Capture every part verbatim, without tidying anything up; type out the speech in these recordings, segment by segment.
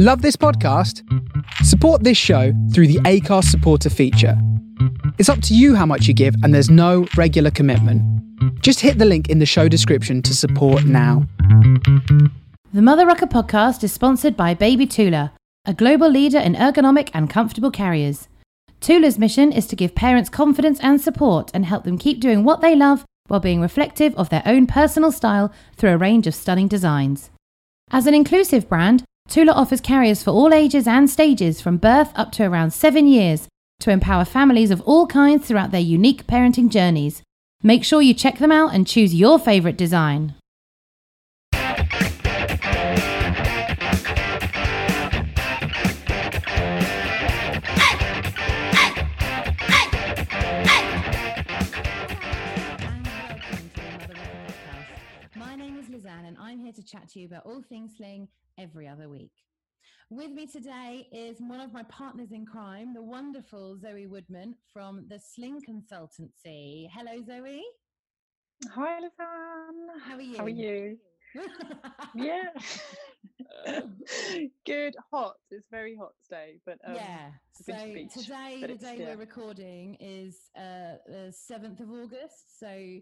Love this podcast? Support this show through the Acast supporter feature. It's up to you how much you give, and there's no regular commitment. Just hit the link in the show description to support now. The Mother Rucker podcast is sponsored by Baby Tula, a global leader in ergonomic and comfortable carriers. Tula's mission is to give parents confidence and support and help them keep doing what they love while being reflective of their own personal style through a range of stunning designs. As an inclusive brand, Tula offers carriers for all ages and stages from birth up to around seven years to empower families of all kinds throughout their unique parenting journeys. Make sure you check them out and choose your favourite design. I'm here to chat to you about all things Sling every other week. With me today is one of my partners in crime, the wonderful Zoe Woodman from the Sling Consultancy. Hello, Zoe. Hi, Lizanne. How are you? How are you? Yeah. Good. Hot. It's very hot today, but um, yeah. So beach, today, the day yeah. we're recording is uh, the seventh of August. So.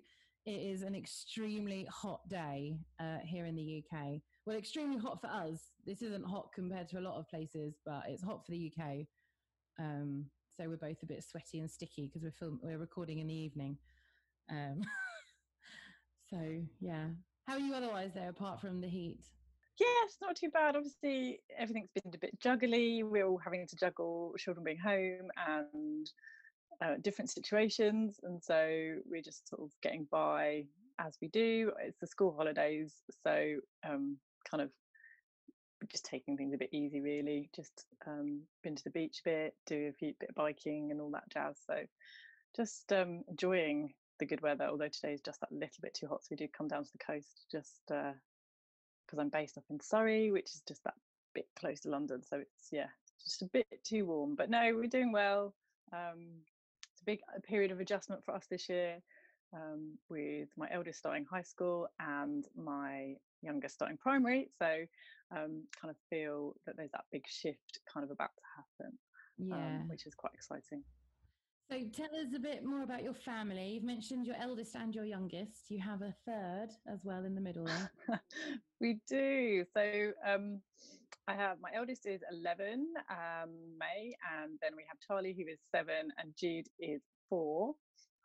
It is an extremely hot day uh, here in the U K. Well, extremely hot for us. This isn't hot compared to a lot of places, but it's hot for the U K. Um, so we're both a bit sweaty and sticky because we're film- we're recording in the evening. Um, so, yeah. How are you otherwise there, apart from the heat? Yeah, it's not too bad. Obviously, everything's been a bit juggly. We're all having to juggle children being home and... Uh, different situations, and so we're just sort of getting by as we do. It's the school holidays, so um kind of just taking things a bit easy, really. Just um been to the beach a bit, do a few bit of biking and all that jazz, so just um enjoying the good weather, although today is just that little bit too hot, so we do come down to the coast just uh because I'm based up in Surrey, which is just that bit close to London, so it's yeah just a bit too warm, but no, we're doing well. um It's a big period of adjustment for us this year, um, with my eldest starting high school and my youngest starting primary. So um, kind of feel that there's that big shift kind of about to happen, yeah. um, which is quite exciting. So tell us a bit more about your family. You've mentioned your eldest and your youngest. You have a third as well in the middle. We do. So um, I have, my eldest is eleven, um, May, and then we have Charlie, who is seven, and Jude is four.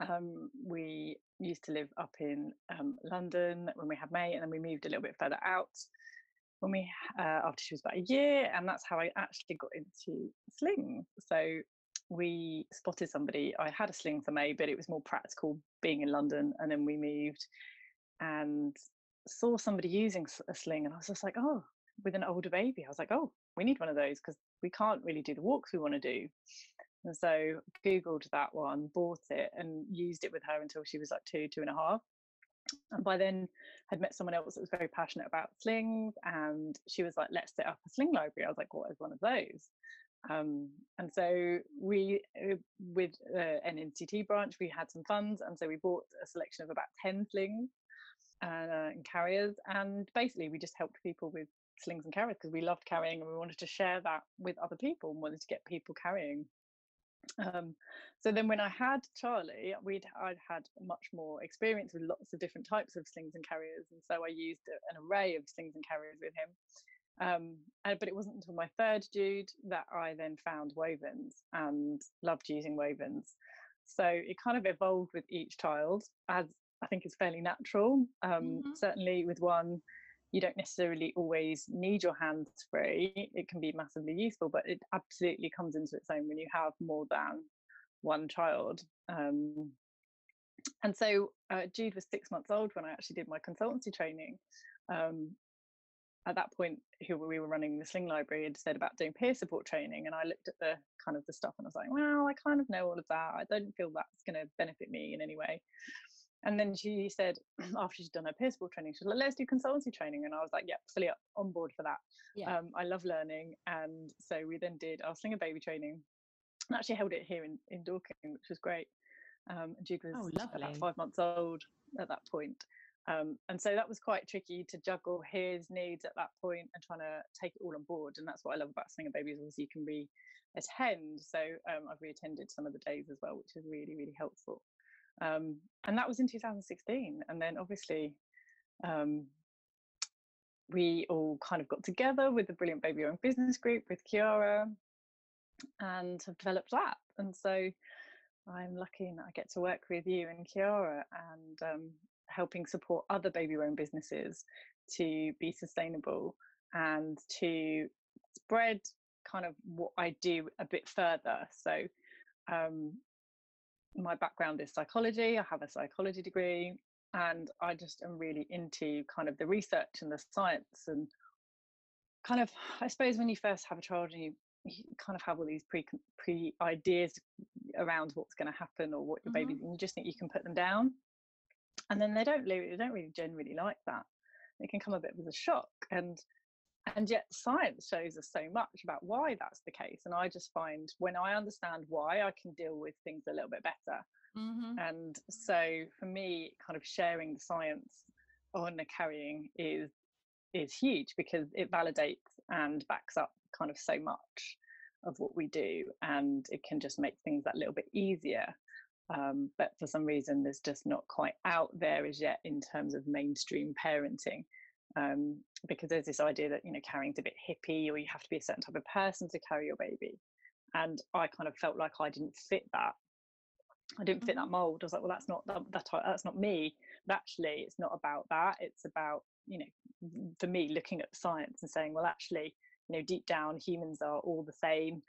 Um, we used to live up in um, London when we had May, and then we moved a little bit further out when we uh, after she was about a year, and that's how I actually got into Sling. So we spotted somebody. I had a sling for May, but it was more practical being in London, and then we moved and saw somebody using a sling, and I was just like, oh, with an older baby, I was like, oh, we need one of those because we can't really do the walks we want to do. And so Googled that one, bought it, and used it with her until she was like two, two and a half. And by then had met someone else that was very passionate about slings, and she was like, let's set up a sling library. I was like, what is one of those? Um, and so we, with uh, an N C T branch, we had some funds, and so we bought a selection of about ten slings uh, and carriers, and basically we just helped people with slings and carriers because we loved carrying and we wanted to share that with other people and wanted to get people carrying. Um, so then when I had Charlie, we'd I'd had much more experience with lots of different types of slings and carriers, and so I used an array of slings and carriers with him. Um, and, but it wasn't until my third Jude that I then found wovens and loved using wovens. So it kind of evolved with each child, as I think is fairly natural. Um, mm-hmm. Certainly with one, you don't necessarily always need your hands free. It can be massively useful, but it absolutely comes into its own when you have more than one child. Um, and so uh, Jude was six months old when I actually did my consultancy training. Um, At that point, who we were running the Sling Library had said about doing peer support training, and I looked at the kind of the stuff and I was like, well, I kind of know all of that. I don't feel that's going to benefit me in any way. And then she said, after she'd done her peer support training, she was like, let's do consultancy training. And I was like, yeah, fully up, on board for that. Yeah. Um, I love learning. And so we then did our Slinger baby training and actually held it here in, in Dorking, which was great. Um, Jude was oh, lovely. About five months old at that point. Um, and so that was quite tricky to juggle his needs at that point and trying to take it all on board. And that's what I love about Slinger Baby, is obviously you can re-attend. So um, I've re-attended some of the days as well, which is really, really helpful. Um, and that was in two thousand sixteen. And then obviously um, we all kind of got together with the Brilliant Baby Own Business Group with Kiara and have developed that. And so I'm lucky in that I get to work with you and Kiara and um, helping support other baby-owned businesses to be sustainable and to spread kind of what I do a bit further. So um, my background is psychology. I have a psychology degree, and I just am really into kind of the research and the science, and kind of, I suppose when you first have a child and you you kind of have all these pre pre ideas around what's going to happen or what your mm-hmm. baby, and you just think you can put them down, and then they don't they don't really generally like that. It can come a bit as a shock, and and yet science shows us so much about why that's the case. And I just find when I understand why, I can deal with things a little bit better. Mm-hmm. And so for me, kind of sharing the science on the carrying is is huge, because it validates and backs up kind of so much of what we do, and it can just make things that little bit easier, um, but for some reason there's just not quite out there as yet in terms of mainstream parenting, um, because there's this idea that, you know, carrying's a bit hippie, or you have to be a certain type of person to carry your baby, and I kind of felt like I didn't fit that I didn't fit that mold. I was like, well, that's not that, that that's not me. But actually, it's not about that. It's about, you know, for me, looking at science and saying, well, actually, you know, deep down, humans are all the same,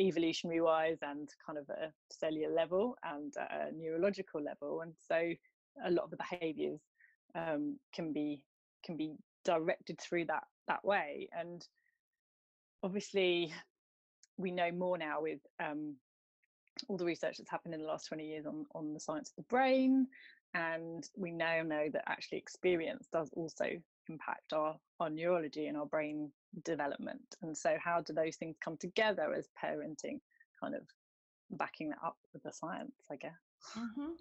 evolutionary wise, and kind of a cellular level and a neurological level. And so, a lot of the behaviours um, can be can be directed through that that way. And obviously, we know more now with Um, all the research that's happened in the last twenty years on, on the science of the brain, and we now know that actually experience does also impact our, our neurology and our brain development. And so how do those things come together as parenting, kind of backing that up with the science, I guess. Mm-hmm.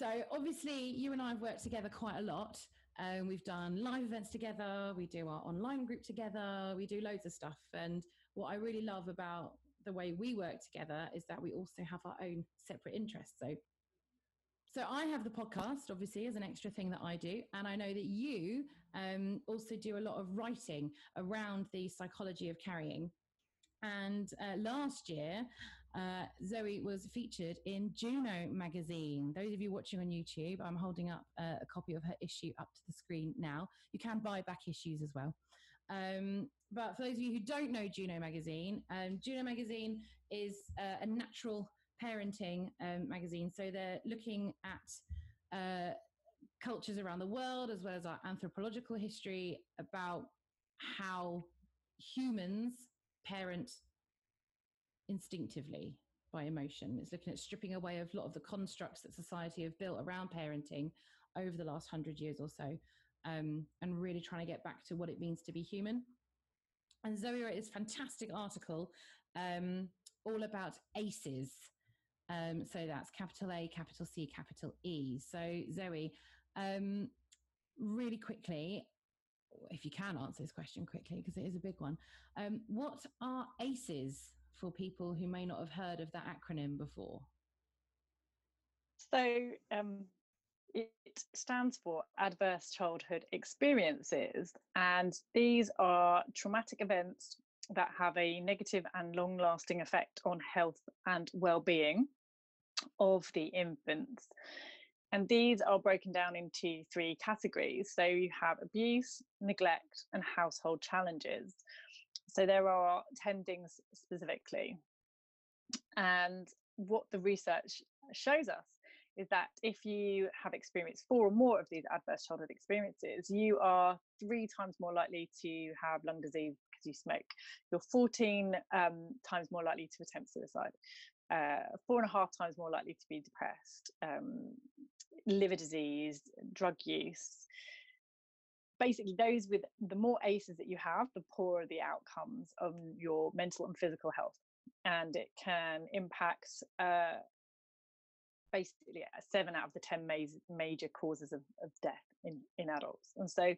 So obviously you and I have worked together quite a lot. Um, we've done live events together, we do our online group together, we do loads of stuff. And what I really love about the way we work together is that we also have our own separate interests. So, so I have the podcast, obviously, as an extra thing that I do. And I know that you um, also do a lot of writing around the psychology of carrying. And uh, last year, uh, Zoe was featured in Juno magazine. Those of you watching on YouTube, I'm holding up uh, a copy of her issue up to the screen now. You can buy back issues as well. Um, but for those of you who don't know Juno magazine, um, Juno magazine is uh, a natural parenting um, magazine. So they're looking at uh, cultures around the world, as well as our anthropological history, about how humans parent instinctively by emotion. It's looking at stripping away of a lot of the constructs that society have built around parenting over the last hundred years or so. Um, and really trying to get back to what it means to be human. And Zoe wrote this fantastic article um, all about A C Es. Um, so that's capital A, capital C, capital E. So Zoe, um, really quickly, if you can answer this question quickly, because it is a big one. Um, what are A C Es for people who may not have heard of that acronym before? So, um... it stands for adverse childhood experiences, and these are traumatic events that have a negative and long-lasting effect on health and well-being of the infants. And these are broken down into three categories. So you have abuse, neglect, and household challenges. So there are ten things specifically, and what the research shows us is that if you have experienced four or more of these adverse childhood experiences, you are three times more likely to have lung disease because you smoke. You're fourteen um, times more likely to attempt suicide, uh, four and a half times more likely to be depressed, um, liver disease, drug use. Basically, those with the more A C Es that you have, the poorer the outcomes of your mental and physical health. And it can impact uh, basically seven out of the ten major causes of, of death in, in adults. And so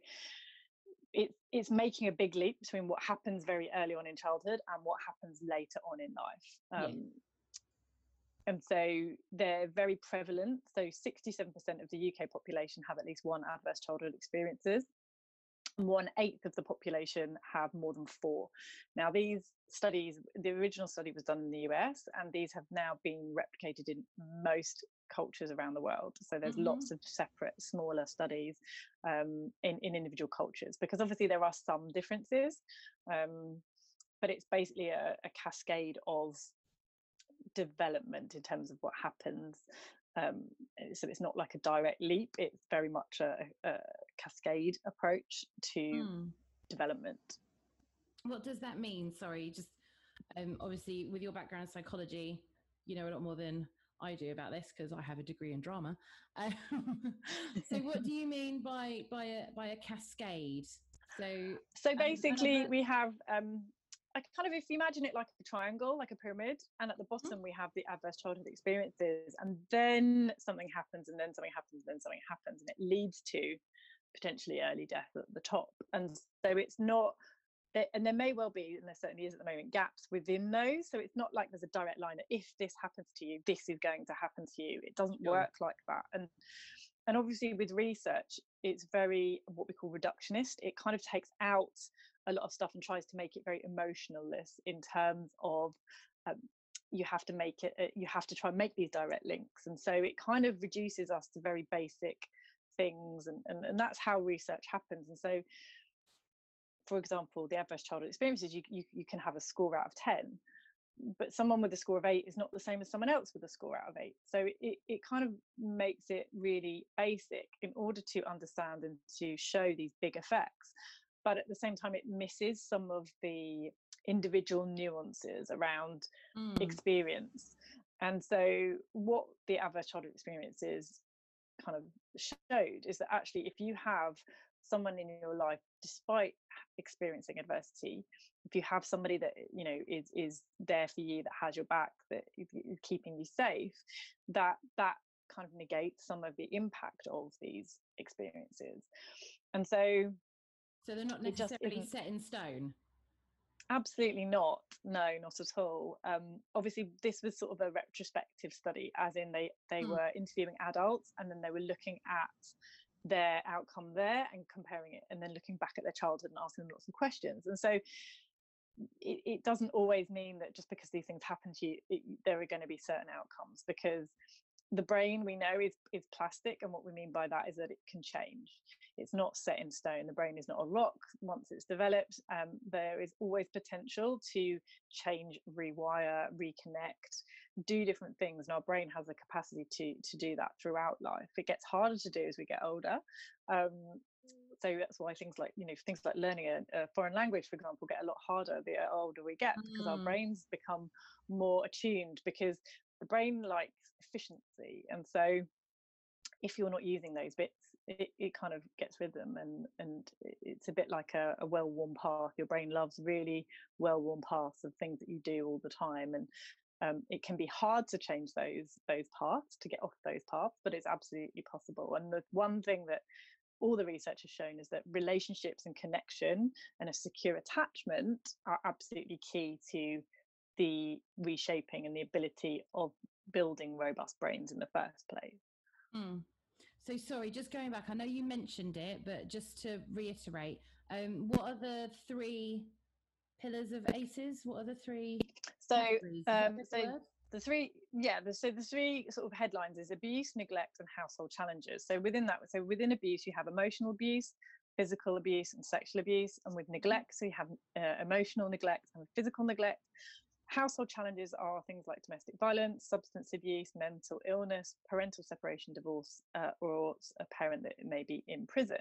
it, it's making a big leap between what happens very early on in childhood and what happens later on in life. Um, yeah. And so they're very prevalent. So sixty-seven percent of the U K population have at least one adverse childhood experiences. One eighth of the population have more than four. Now, these studies, the original study was done in the U S, and these have now been replicated in most cultures around the world. So there's mm-hmm. lots of separate, smaller studies um, in, in individual cultures, because obviously there are some differences, um, but it's basically a, a cascade of development in terms of what happens. Um, so it's not like a direct leap, it's very much a, a cascade approach to mm. development. What does that mean? Sorry, just um, obviously with your background in psychology, you know a lot more than I do about this because I have a degree in drama. Um, so what do you mean by by a, by a cascade? So, so basically um, we have... Um, I kind of, if you imagine it like a triangle, like a pyramid, and at the bottom mm-hmm. we have the adverse childhood experiences, and then something happens, and then something happens, and then something happens, and it leads to potentially early death at the top. And so it's not, and there may well be, and there certainly is at the moment, gaps within those. So it's not like there's a direct line that if this happens to you, this is going to happen to you. It doesn't no. work like that. And and obviously with research, it's very what we call reductionist. It kind of takes out a lot of stuff and tries to make it very emotionalist in terms of um, you have to make it, you have to try and make these direct links. And so it kind of reduces us to very basic things. And, and, and that's how research happens. And so, for example, the adverse childhood experiences, you, you, you can have a score out of ten, but someone with a score of eight is not the same as someone else with a score out of eight. So it, it kind of makes it really basic in order to understand and to show these big effects. But at the same time, it misses some of the individual nuances around mm. experience. And so what the adverse childhood experiences kind of showed is that actually if you have someone in your life, despite experiencing adversity, if you have somebody that you know is is there for you, that has your back, that is keeping you safe, that that kind of negates some of the impact of these experiences. And so so they're not necessarily set in stone. Absolutely not. No, not at all. Um, obviously, this was sort of a retrospective study, as in they, they mm. were interviewing adults, and then they were looking at their outcome there and comparing it, and then looking back at their childhood and asking them lots of questions. And so it, it doesn't always mean that just because these things happen to you, it, there are going to be certain outcomes, because the brain, we know, is is plastic, and what we mean by that is that it can change. It's not set in stone. The brain is not a rock. Once it's developed, um, there is always potential to change, rewire, reconnect, do different things, and our brain has the capacity to to do that throughout life. It gets harder to do as we get older, um, so that's why things like you know things like learning a, a foreign language, for example, get a lot harder the older we get, because mm. our brains become more attuned, because the brain likes efficiency. And so if you're not using those bits, it, it kind of gets with them, and and it's a bit like a, a well-worn path. Your brain loves really well-worn paths of things that you do all the time, and um, it can be hard to change those those paths, to get off those paths, but it's absolutely possible. And the one thing that all the research has shown is that relationships and connection and a secure attachment are absolutely key to the reshaping and the ability of building robust brains in the first place. Mm. So sorry, just going back, I know you mentioned it, but just to reiterate, um, what are the three pillars of ACEs? What are the three? So, um, so the three, yeah, the, so the three sort of headlines is abuse, neglect, and household challenges. So within that, so within abuse, you have emotional abuse, physical abuse, and sexual abuse. And with neglect, so you have uh, emotional neglect and physical neglect. Household challenges are things like domestic violence, substance abuse, mental illness, parental separation, divorce, uh, or a parent that may be in prison.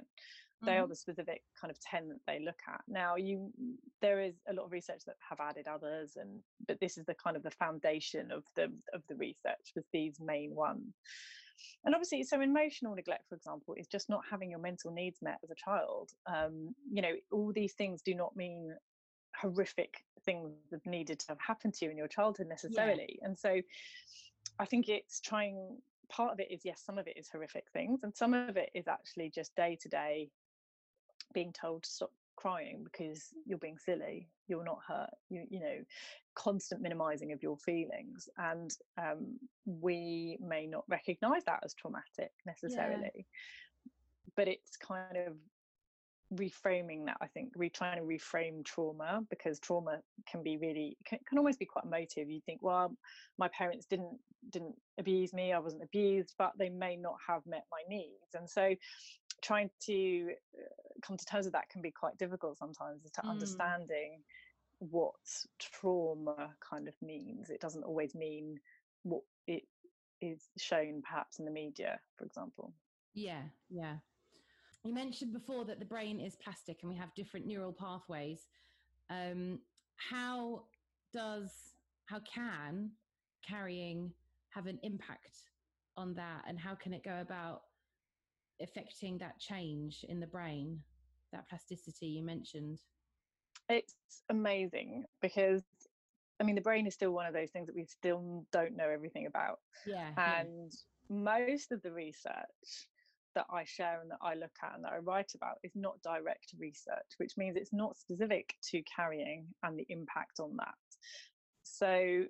They mm-hmm. are the specific kind of ten that they look at. Now, you, there is a lot of research that have added others, and but this is the kind of the foundation of the of the research with these main ones. And obviously, so emotional neglect, for example, is just not having your mental needs met as a child. Um, you know, all these things do not mean horrific things that needed to have happened to you in your childhood necessarily. Yeah. And so I think it's trying part of it is, yes, some of it is horrific things, and some of it is actually just day to day being told to stop crying because you're being silly, you're not hurt, you, you know, constant minimizing of your feelings. And um, we may not recognize that as traumatic necessarily, yeah. but it's kind of reframing that, I think, we're trying to reframe trauma, because trauma can be really can, can almost be quite emotive. You think, well, my parents didn't didn't abuse me, I wasn't abused, but they may not have met my needs. And so trying to come to terms with that can be quite difficult sometimes, as to mm. understanding what trauma kind of means. It doesn't always mean what it is shown perhaps in the media, for example. Yeah, yeah. You mentioned before that the brain is plastic and we have different neural pathways. Um, how does, how can carrying have an impact on that, and how can it go about affecting that change in the brain, that plasticity you mentioned? It's amazing, because I mean, the brain is still one of those things that we still don't know everything about. Yeah. And yeah. most of the research that I share and that I look at and that I write about is not direct research, which means it's not specific to carrying and the impact on that. So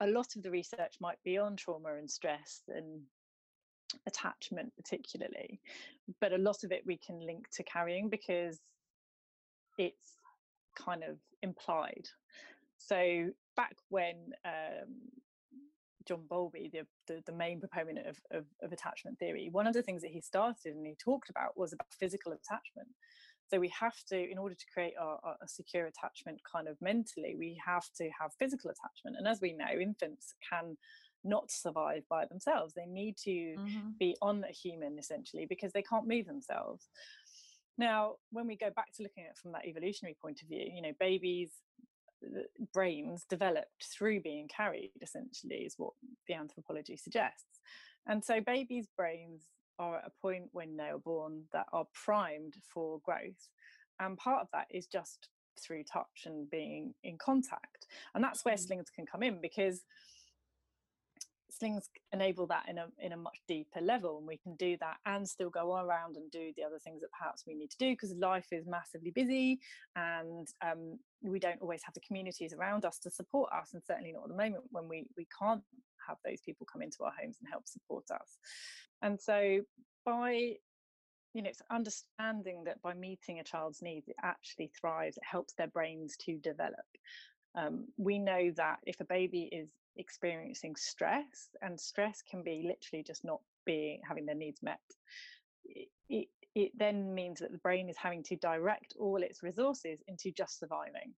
a lot of the research might be on trauma and stress and attachment particularly, but a lot of it we can link to carrying because it's kind of implied. So back when um John Bowlby, the, the, the main proponent of, of, of attachment theory, one of the things that he started and he talked about was about physical attachment. So we have to, in order to create our, our, a secure attachment kind of mentally, we have to have physical attachment. And as we know, infants can not survive by themselves. They need to mm-hmm. be on a human, essentially, because they can't move themselves. Now, when we go back to looking at it from that evolutionary point of view, you know, babies' brains developed through being carried, essentially, is what the anthropology suggests. And so babies' brains are at a point when they are born that are primed for growth, and part of that is just through touch and being in contact. And that's where slings can come in, because slings enable that in a in a much deeper level, and we can do that and still go around and do the other things that perhaps we need to do, because life is massively busy, and um, we don't always have the communities around us to support us, and certainly not at the moment when we we can't have those people come into our homes and help support us. And so by you know it's understanding that by meeting a child's needs, it actually thrives, it helps their brains to develop. Um, we know that if a baby is experiencing stress, and stress can be literally just not being having their needs met, it, it, it then means that the brain is having to direct all its resources into just surviving,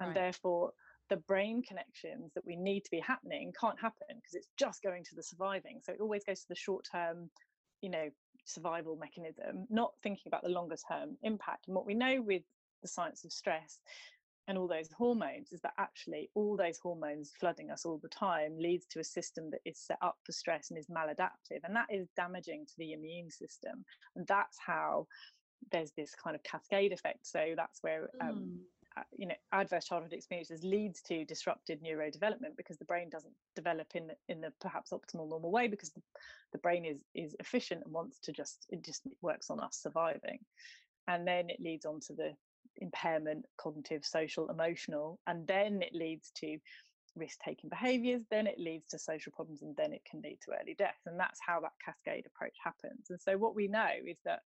and right. therefore the brain connections that we need to be happening can't happen, because it's just going to the surviving. So it always goes to the short term, you know, survival mechanism, not thinking about the longer term impact. And what we know with the science of stress and all those hormones is that actually all those hormones flooding us all the time leads to a system that is set up for stress and is maladaptive, and that is damaging to the immune system. And that's how there's this kind of cascade effect. So that's where um, mm. you know adverse childhood experiences leads to disrupted neurodevelopment, because the brain doesn't develop in the, in the perhaps optimal normal way, because the, the brain is is efficient and wants to just it just works on us surviving, and then it leads on to the impairment, cognitive, social, emotional, and then it leads to risk-taking behaviors, then it leads to social problems, and then it can lead to early death. And that's how that cascade approach happens. And so what we know is that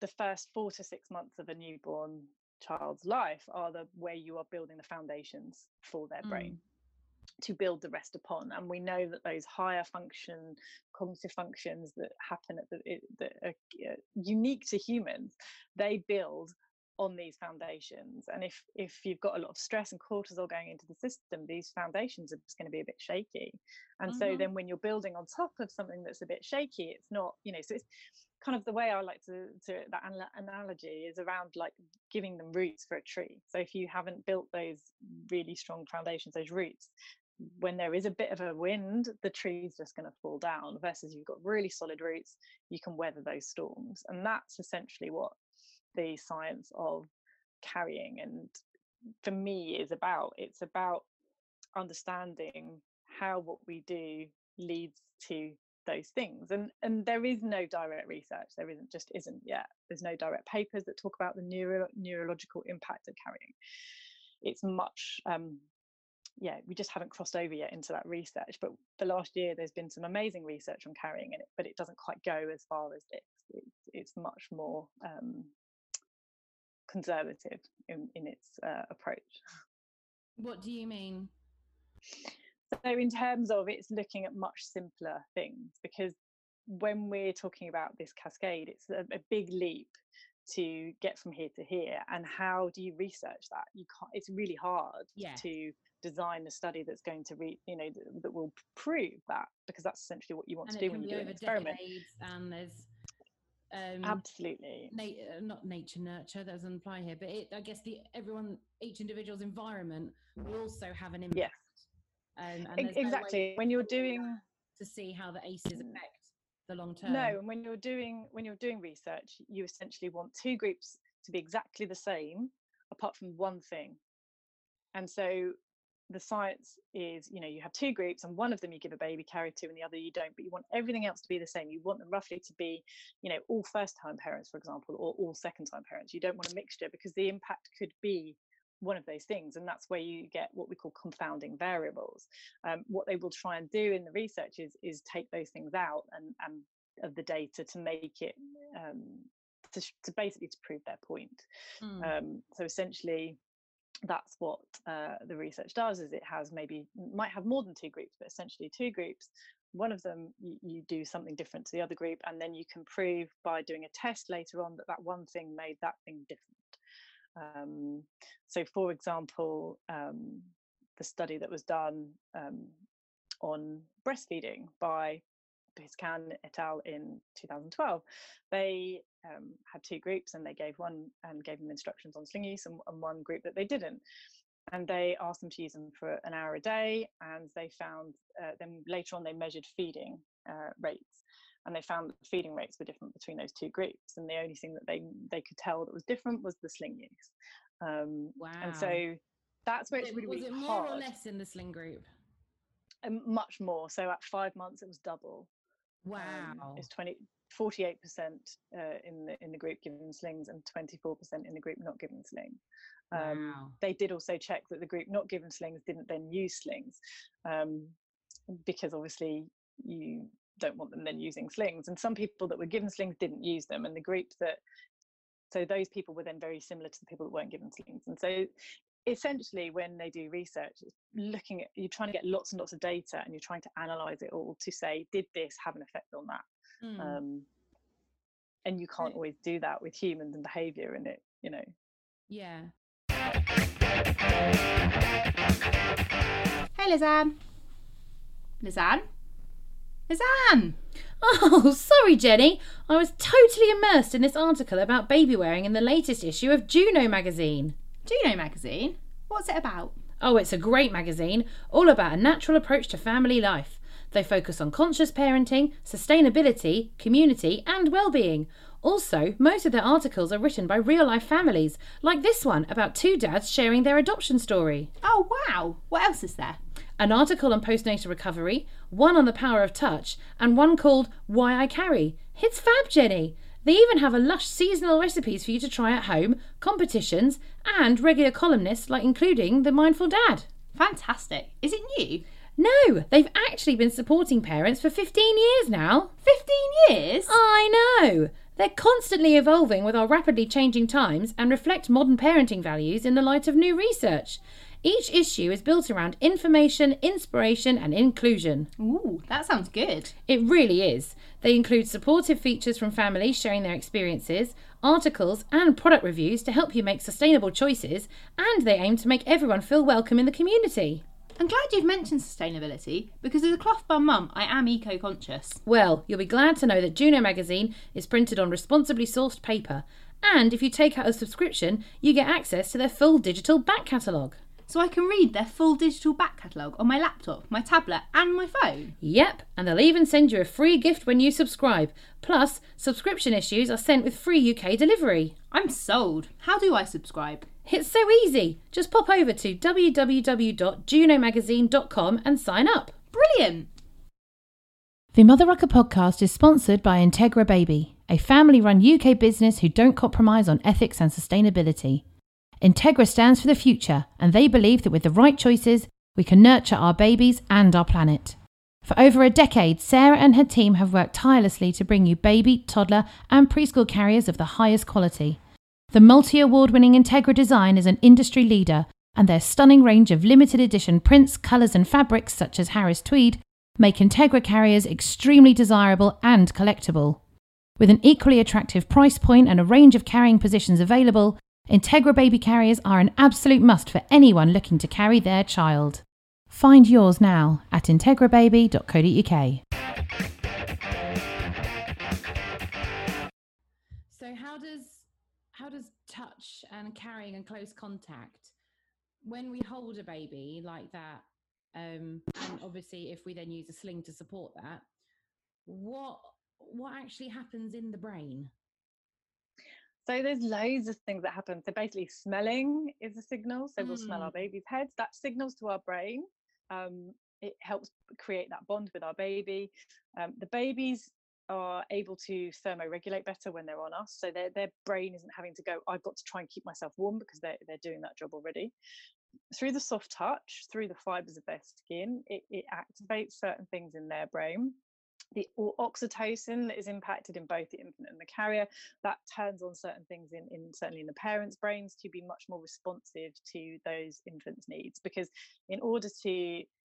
the first four to six months of a newborn child's life are the where you are building the foundations for their mm. brain to build the rest upon. And we know that those higher function cognitive functions that happen at the that are unique to humans, they build on these foundations. And if if you've got a lot of stress and cortisol going into the system, these foundations are just going to be a bit shaky. And mm-hmm. so then when you're building on top of something that's a bit shaky, it's not, you know, so it's kind of the way I like to, to that analogy is around like giving them roots for a tree. So if you haven't built those really strong foundations, those roots, when there is a bit of a wind, the tree's just going to fall down, versus you've got really solid roots, you can weather those storms. And that's essentially what the science of carrying and for me is about. It's about understanding how what we do leads to those things. And, and there is no direct research. There isn't, just isn't yet. There's no direct papers that talk about the neuro, neurological impact of carrying. It's much, um, yeah, we just haven't crossed over yet into that research. But the last year, there's been some amazing research on carrying in it, but it doesn't quite go as far as this. It's, it's much more um, conservative in, in its uh, approach. What do you mean? So in terms of it's looking at much simpler things, because when we're talking about this cascade, it's a, a big leap to get from here to here. And how do you research that? You can't, it's really hard yeah. to design a study that's going to read, you know, th- that will prove that, because that's essentially what you want and to do when you do an experiment. And there's um, absolutely na- not nature nurture, that doesn't apply here, but it, I guess the everyone, each individual's environment will also have an impact. Yes. Um, and e- exactly. No when you're doing to see how the A C Es affect the long term. No, and when you're doing when you're doing research, you essentially want two groups to be exactly the same, apart from one thing. And so the science is, you know, you have two groups and one of them you give a baby carrier to and the other you don't, but you want everything else to be the same. You want them roughly to be, you know, all first time parents, for example, or all second time parents. You don't want a mixture, because the impact could be one of those things. And that's where you get what we call confounding variables. Um, what they will try and do in the research is, is take those things out and, and of the data to make it, um, to, to basically to prove their point. Mm. Um, so essentially, that's what uh, the research does, is it has maybe, might have more than two groups, but essentially two groups. One of them, you, you do something different to the other group, and then you can prove by doing a test later on that that one thing made that thing different. Um, so, for example, um, the study that was done um, on breastfeeding by Biscan et al. In two thousand twelve, they um, had two groups, and they gave one and gave them instructions on sling use, and, and one group that they didn't. And they asked them to use them for an hour a day, and they found uh, then later on they measured feeding uh, rates, and they found that feeding rates were different between those two groups, and the only thing that they they could tell that was different was the sling use. Um, wow! And so that's where it's really hard. Was it more or less in the sling group? And much more. So at five months, it was double. Wow! Um, it's twenty. forty-eight percent uh, in the in the group given slings and twenty-four percent in the group not given slings. Um, wow. They did also check that the group not given slings didn't then use slings, um, because obviously you don't want them then using slings. And some people that were given slings didn't use them, and the group that, so those people were then very similar to the people that weren't given slings. And so essentially when they do research, it's looking at, you're trying to get lots and lots of data, and you're trying to analyse it all to say, did this have an effect on that? Mm. Um, and you can't always do that with humans and behaviour in it, you know. Yeah. Hey, Lizanne. Lizanne? Lizanne! Oh, sorry, Jenny. I was totally immersed in this article about baby wearing in the latest issue of Juno magazine. Juno magazine? What's it about? Oh, it's a great magazine, all about a natural approach to family life. They focus on conscious parenting, sustainability, community and well-being. Also, most of their articles are written by real-life families, like this one about two dads sharing their adoption story. Oh wow! What else is there? An article on postnatal recovery, one on the power of touch, and one called Why I Carry. It's fab, Jenny! They even have a lush seasonal recipes for you to try at home, competitions and regular columnists, like including The Mindful Dad. Fantastic! Is it new? No, they've actually been supporting parents for fifteen years now. fifteen years? I know. They're constantly evolving with our rapidly changing times and reflect modern parenting values in the light of new research. Each issue is built around information, inspiration and inclusion. Ooh, that sounds good. It really is. They include supportive features from families sharing their experiences, articles and product reviews to help you make sustainable choices, and they aim to make everyone feel welcome in the community. I'm glad you've mentioned sustainability, because as a cloth bum mum, I am eco-conscious. Well, you'll be glad to know that Juno magazine is printed on responsibly sourced paper, and if you take out a subscription, you get access to their full digital back catalogue. So I can read their full digital back catalogue on my laptop, my tablet and my phone? Yep, and they'll even send you a free gift when you subscribe. Plus, subscription issues are sent with free U K delivery. I'm sold. How do I subscribe? It's so easy. Just pop over to w w w dot juno magazine dot com and sign up. Brilliant. The Mother Rucker podcast is sponsored by Integra Baby, a family-run U K business who don't compromise on ethics and sustainability. Integra stands for the future, and they believe that with the right choices, we can nurture our babies and our planet. For over a decade, Sarah and her team have worked tirelessly to bring you baby, toddler, and preschool carriers of the highest quality. The multi-award-winning Integra design is an industry leader, and their stunning range of limited-edition prints, colours, and fabrics, such as Harris Tweed, make Integra carriers extremely desirable and collectible. With an equally attractive price point and a range of carrying positions available, Integra Baby carriers are an absolute must for anyone looking to carry their child. Find yours now at integra baby dot co dot u k. So how does how does touch and carrying and close contact, when we hold a baby like that, Um, and obviously if we then use a sling to support that, what what actually happens in the brain? So there's loads of things that happen. So basically smelling is a signal, so mm. we'll smell our baby's heads. That signals to our brain. Um, it helps create that bond with our baby. Um, the babies are able to thermoregulate better when they're on us, so their their brain isn't having to go, I've got to try and keep myself warm, because they're, they're doing that job already. Through the soft touch, through the fibres of their skin, it, it activates certain things in their brain. The oxytocin that is impacted in both the infant and the carrier, that turns on certain things in, in certainly in the parents' brains to be much more responsive to those infants' needs, because in order to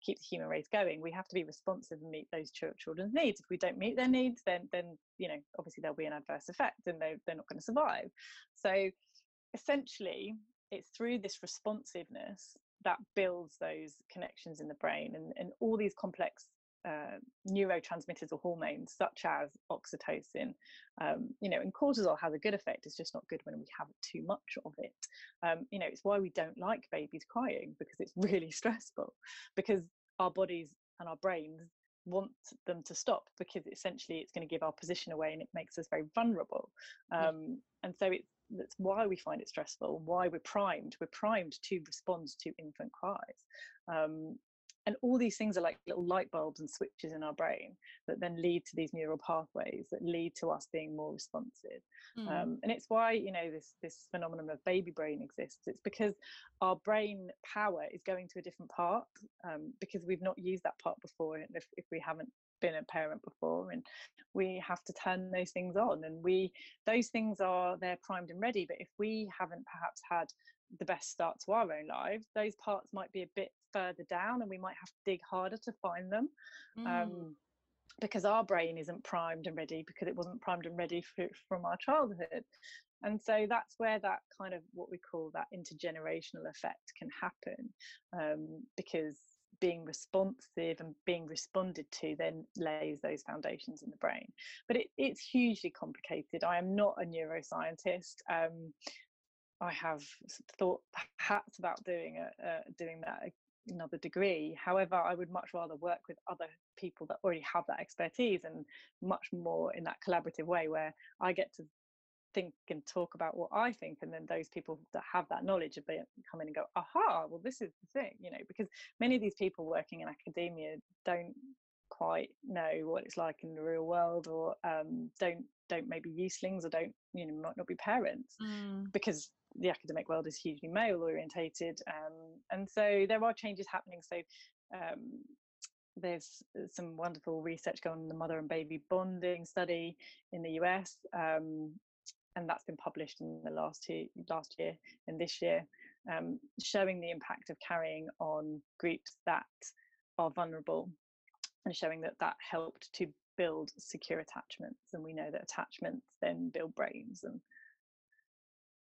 keep the human race going, we have to be responsive and meet those children's needs. If we don't meet their needs, then then you know obviously there'll be an adverse effect, and they they're not going to survive. So essentially, it's through this responsiveness that builds those connections in the brain, and, and all these complex uh, neurotransmitters or hormones such as oxytocin, um, you know, and cortisol has a good effect. It's just not good when we have too much of it. Um, you know, it's why we don't like babies crying, because it's really stressful, because our bodies and our brains want them to stop, because essentially it's going to give our position away, and it makes us very vulnerable. Um, and so it's, that's why we find it stressful, why we're primed. We're primed to respond to infant cries. Um, and all these things are like little light bulbs and switches in our brain that then lead to these neural pathways that lead to us being more responsive. Mm. Um, and it's why, you know, this, this phenomenon of baby brain exists. It's because our brain power is going to a different part, um, because we've not used that part before, and if, if we haven't been a parent before, and we have to turn those things on, and we those things are they're primed and ready, but if we haven't perhaps had the best start to our own lives, those parts might be a bit further down, and we might have to dig harder to find them, mm. um, because our brain isn't primed and ready, because it wasn't primed and ready for, from our childhood. And so that's where that kind of what we call that intergenerational effect can happen, um, because being responsive and being responded to then lays those foundations in the brain. But it, it's hugely complicated. I am not a neuroscientist. Um, I have thought perhaps about doing a, uh, doing that another degree. However, I would much rather work with other people that already have that expertise, and much more in that collaborative way, where I get to think and talk about what I think, and then those people that have that knowledge of it come in and go, aha, well, this is the thing, you know, because many of these people working in academia don't quite know what it's like in the real world, or um, don't don't maybe use slings, or don't, you know, might not be parents, mm. because the academic world is hugely male orientated, um, and so there are changes happening. So um, there's some wonderful research going on in the mother and baby bonding study in the U S, um, and that's been published in the last two, last year and this year, um, showing the impact of carrying on groups that are vulnerable, and showing that that helped to build secure attachments. And we know that attachments then build brains, and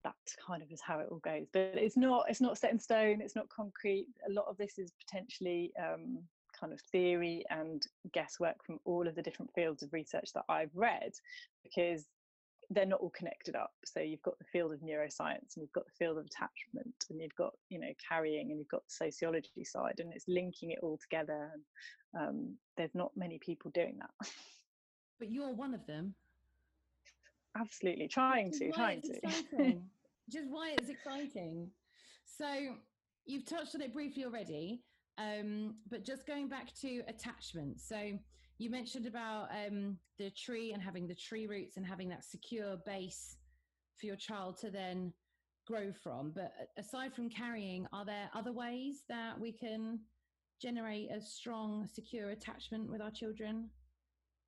that kind of is how it all goes. But it's not it's not set in stone. It's not concrete. A lot of this is potentially um, kind of theory and guesswork from all of the different fields of research that I've read, because they're not all connected up. So you've got the field of neuroscience, and you've got the field of attachment, and you've got, you know, carrying, and you've got the sociology side, and it's linking it all together. And um, there's not many people doing that. But you're one of them. Absolutely, trying to, trying to. Just why it's exciting. So you've touched on it briefly already, um, but just going back to attachment. So You mentioned about um, the tree and having the tree roots and having that secure base for your child to then grow from. But aside from carrying, are there other ways that we can generate a strong, secure attachment with our children?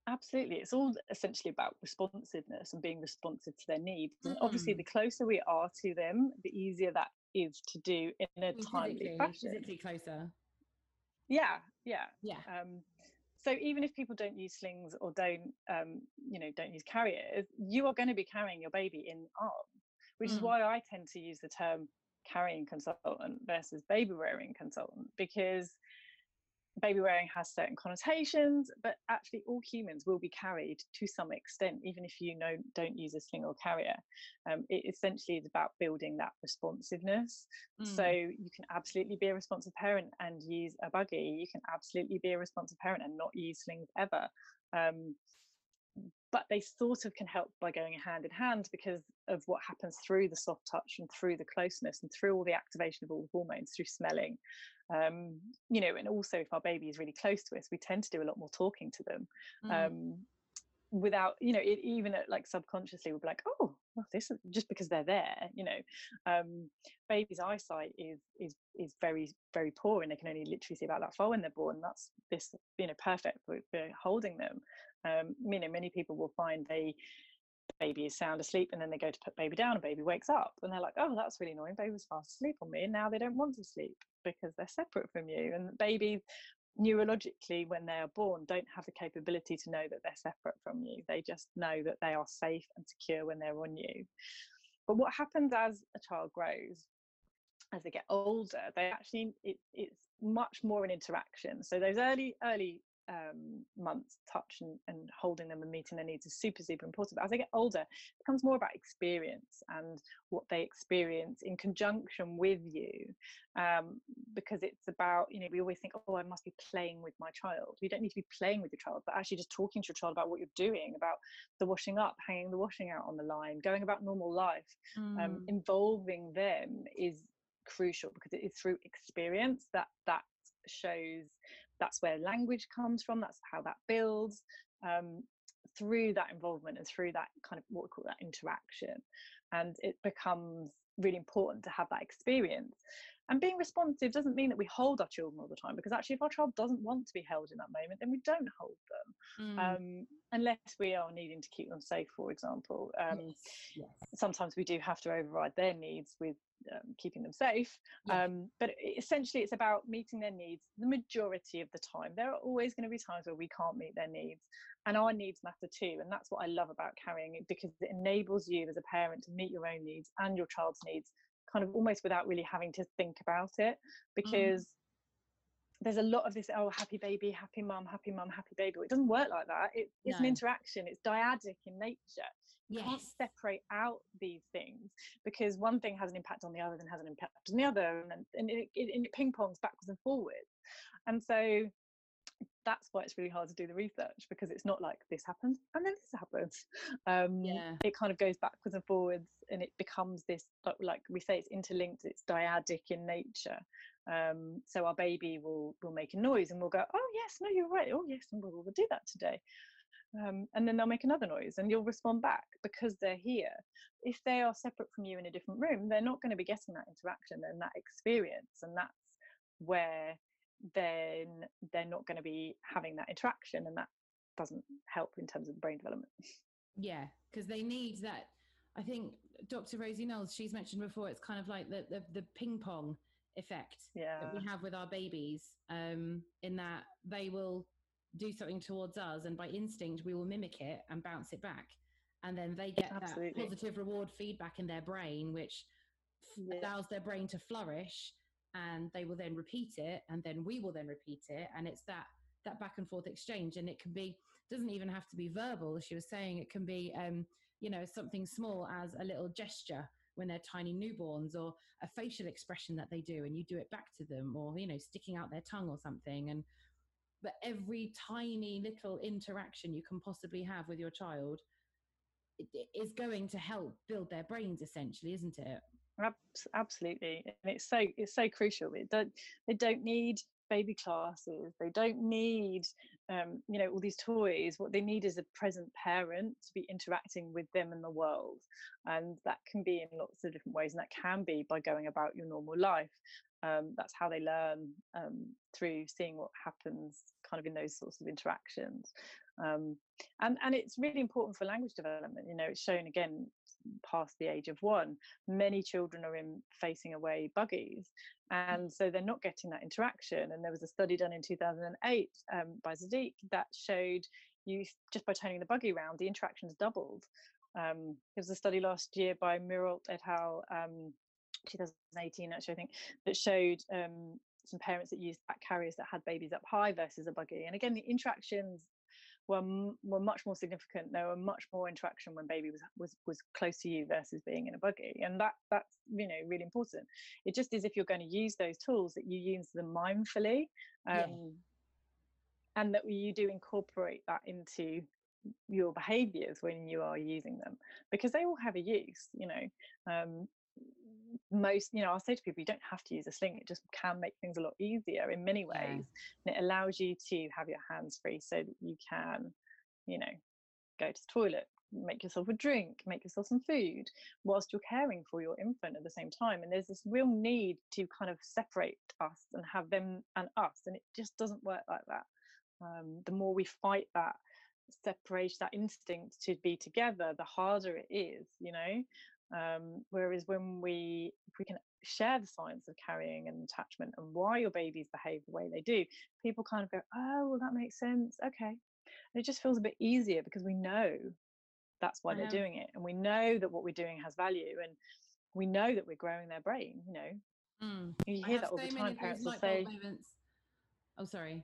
Absolutely. It's all essentially about responsiveness and being responsive to their needs. Mm. And obviously, the closer we are to them, the easier that is to do in a timely fashion. Physically closer. Yeah, yeah, yeah. Um, so even if people don't use slings or don't, um, you know, don't use carriers, you are going to be carrying your baby in arms, which mm. is why I tend to use the term carrying consultant versus baby wearing consultant, because baby wearing has certain connotations, but actually all humans will be carried to some extent, even if you know don't use a sling or carrier. Um, it essentially is about building that responsiveness. Mm. So you can absolutely be a responsive parent and use a buggy. You can absolutely be a responsive parent and not use slings ever. Um, but they sort of can help by going hand in hand because of what happens through the soft touch and through the closeness and through all the activation of all the hormones, through smelling. Um, you know, and also if our baby is really close to us, we tend to do a lot more talking to them. Mm. Um, without, you know, it, even at, like, subconsciously we'll be like, oh, well, this is just because they're there, you know. Um, baby's eyesight is is is very, very poor, and they can only literally see about that far when they're born. That's this, you know, perfect for, for holding them. Um, you know, many people will find they baby is sound asleep, and then they go to put baby down and baby wakes up and they're like, oh, that's really annoying, baby was fast asleep on me, and now they don't want to sleep because they're separate from you. And babies neurologically, when they are born, don't have the capability to know that they're separate from you. They just know that they are safe and secure when they're on you. But what happens as a child grows, as they get older, they actually it, it's much more an interaction. So those early early Um, months, touch and, and holding them and meeting their needs is super, super important. But as they get older, it becomes more about experience and what they experience in conjunction with you, um, because it's about, you know, we always think, oh, I must be playing with my child. You don't need to be playing with your child, but actually just talking to your child about what you're doing, about the washing up, hanging the washing out on the line, going about normal life. Mm. Um, involving them is crucial because it is through experience that that shows. That's where language comes from, that's how that builds, um, through that involvement and through that kind of what we call that interaction. And it becomes really important to have that experience. And being responsive doesn't mean that we hold our children all the time, because actually if our child doesn't want to be held in that moment, then we don't hold them. Mm. Um, unless we are needing to keep them safe, for example. Um, yes. Yes. Sometimes we do have to override their needs with um, keeping them safe. Yes. Um, but essentially it's about meeting their needs the majority of the time. There are always going to be times where we can't meet their needs, and our needs matter too. And that's what I love about carrying it, because it enables you as a parent to meet your own needs and your child's needs kind of almost without really having to think about it, because mm. there's a lot of this, oh, happy baby, happy mum, happy mum, happy baby. It doesn't work like that. It, it's no. an interaction. It's dyadic in nature. You yes. can't separate out these things, because one thing has an impact on the other, then has an impact on the other, and, and it, it, it ping-pongs backwards and forwards. And so that's why it's really hard to do the research, because it's not like this happens and then this happens. Um, yeah. It kind of goes backwards and forwards, and it becomes this, like we say, it's interlinked, it's dyadic in nature. Um, so our baby will will make a noise and we'll go, oh yes, no, you're right. Oh yes, we'll, we'll do that today. Um, and then they'll make another noise and you'll respond back because they're here. If they are separate from you in a different room, they're not going to be getting that interaction and that experience. And that's where then they're not going to be having that interaction, and that doesn't help in terms of brain development. Yeah, because they need that. I think Doctor Rosie Knowles, she's mentioned before, it's kind of like the the, the ping pong effect yeah. that we have with our babies, um, in that they will do something towards us and by instinct we will mimic it and bounce it back, and then they get Absolutely. That positive reward feedback in their brain, which yeah. allows their brain to flourish. And they will then repeat it, and then we will then repeat it. And it's that that back and forth exchange. And it can be, doesn't even have to be verbal, as she was saying. It can be, um, you know, something small as a little gesture when they're tiny newborns, or a facial expression that they do and you do it back to them, or, you know, sticking out their tongue or something. And but every tiny little interaction you can possibly have with your child is going to help build their brains, essentially, isn't it? Absolutely, and it's so it's so crucial. It don't, they don't need baby classes. They don't need, um, you know, all these toys. What they need is a present parent to be interacting with them in the world. And that can be in lots of different ways. And that can be by going about your normal life. Um, that's how they learn, um, through seeing what happens kind of in those sorts of interactions. Um, and, and it's really important for language development. You know, it's shown again past the age of one, many children are in facing away buggies, and so they're not getting that interaction. And there was a study done in two thousand eight um, by Zadik that showed you just by turning the buggy around, the interactions doubled. Um, there was a study last year by Mirault et al. Um, twenty eighteen actually, I think, that showed um, some parents that used back carriers that had babies up high versus a buggy. And again, the interactions were m- were much more significant. There were much more interaction when baby was was was close to you versus being in a buggy. And that that's, you know, really important. It just is, if you're going to use those tools, that you use them mindfully, um, yeah. and that you do incorporate that into your behaviours when you are using them, because they all have a use, you know. Um, most you know I'll say to people, you don't have to use a sling. It just can make things a lot easier in many ways, yeah. and it allows you to have your hands free so that you can, you know, go to the toilet, make yourself a drink, make yourself some food whilst you're caring for your infant at the same time. And there's this real need to kind of separate us and have them and us, and it just doesn't work like that. Um, the more we fight that separation, that instinct to be together, the harder it is, you know. Um, whereas when we if we can share the science of carrying and attachment and why your babies behave the way they do, people kind of go, oh, well, that makes sense, okay. And it just feels a bit easier because we know that's why they're doing it, and we know that what we're doing has value, and we know that we're growing their brain, you know. Mm. You hear that all the time. Parents will say, oh, sorry.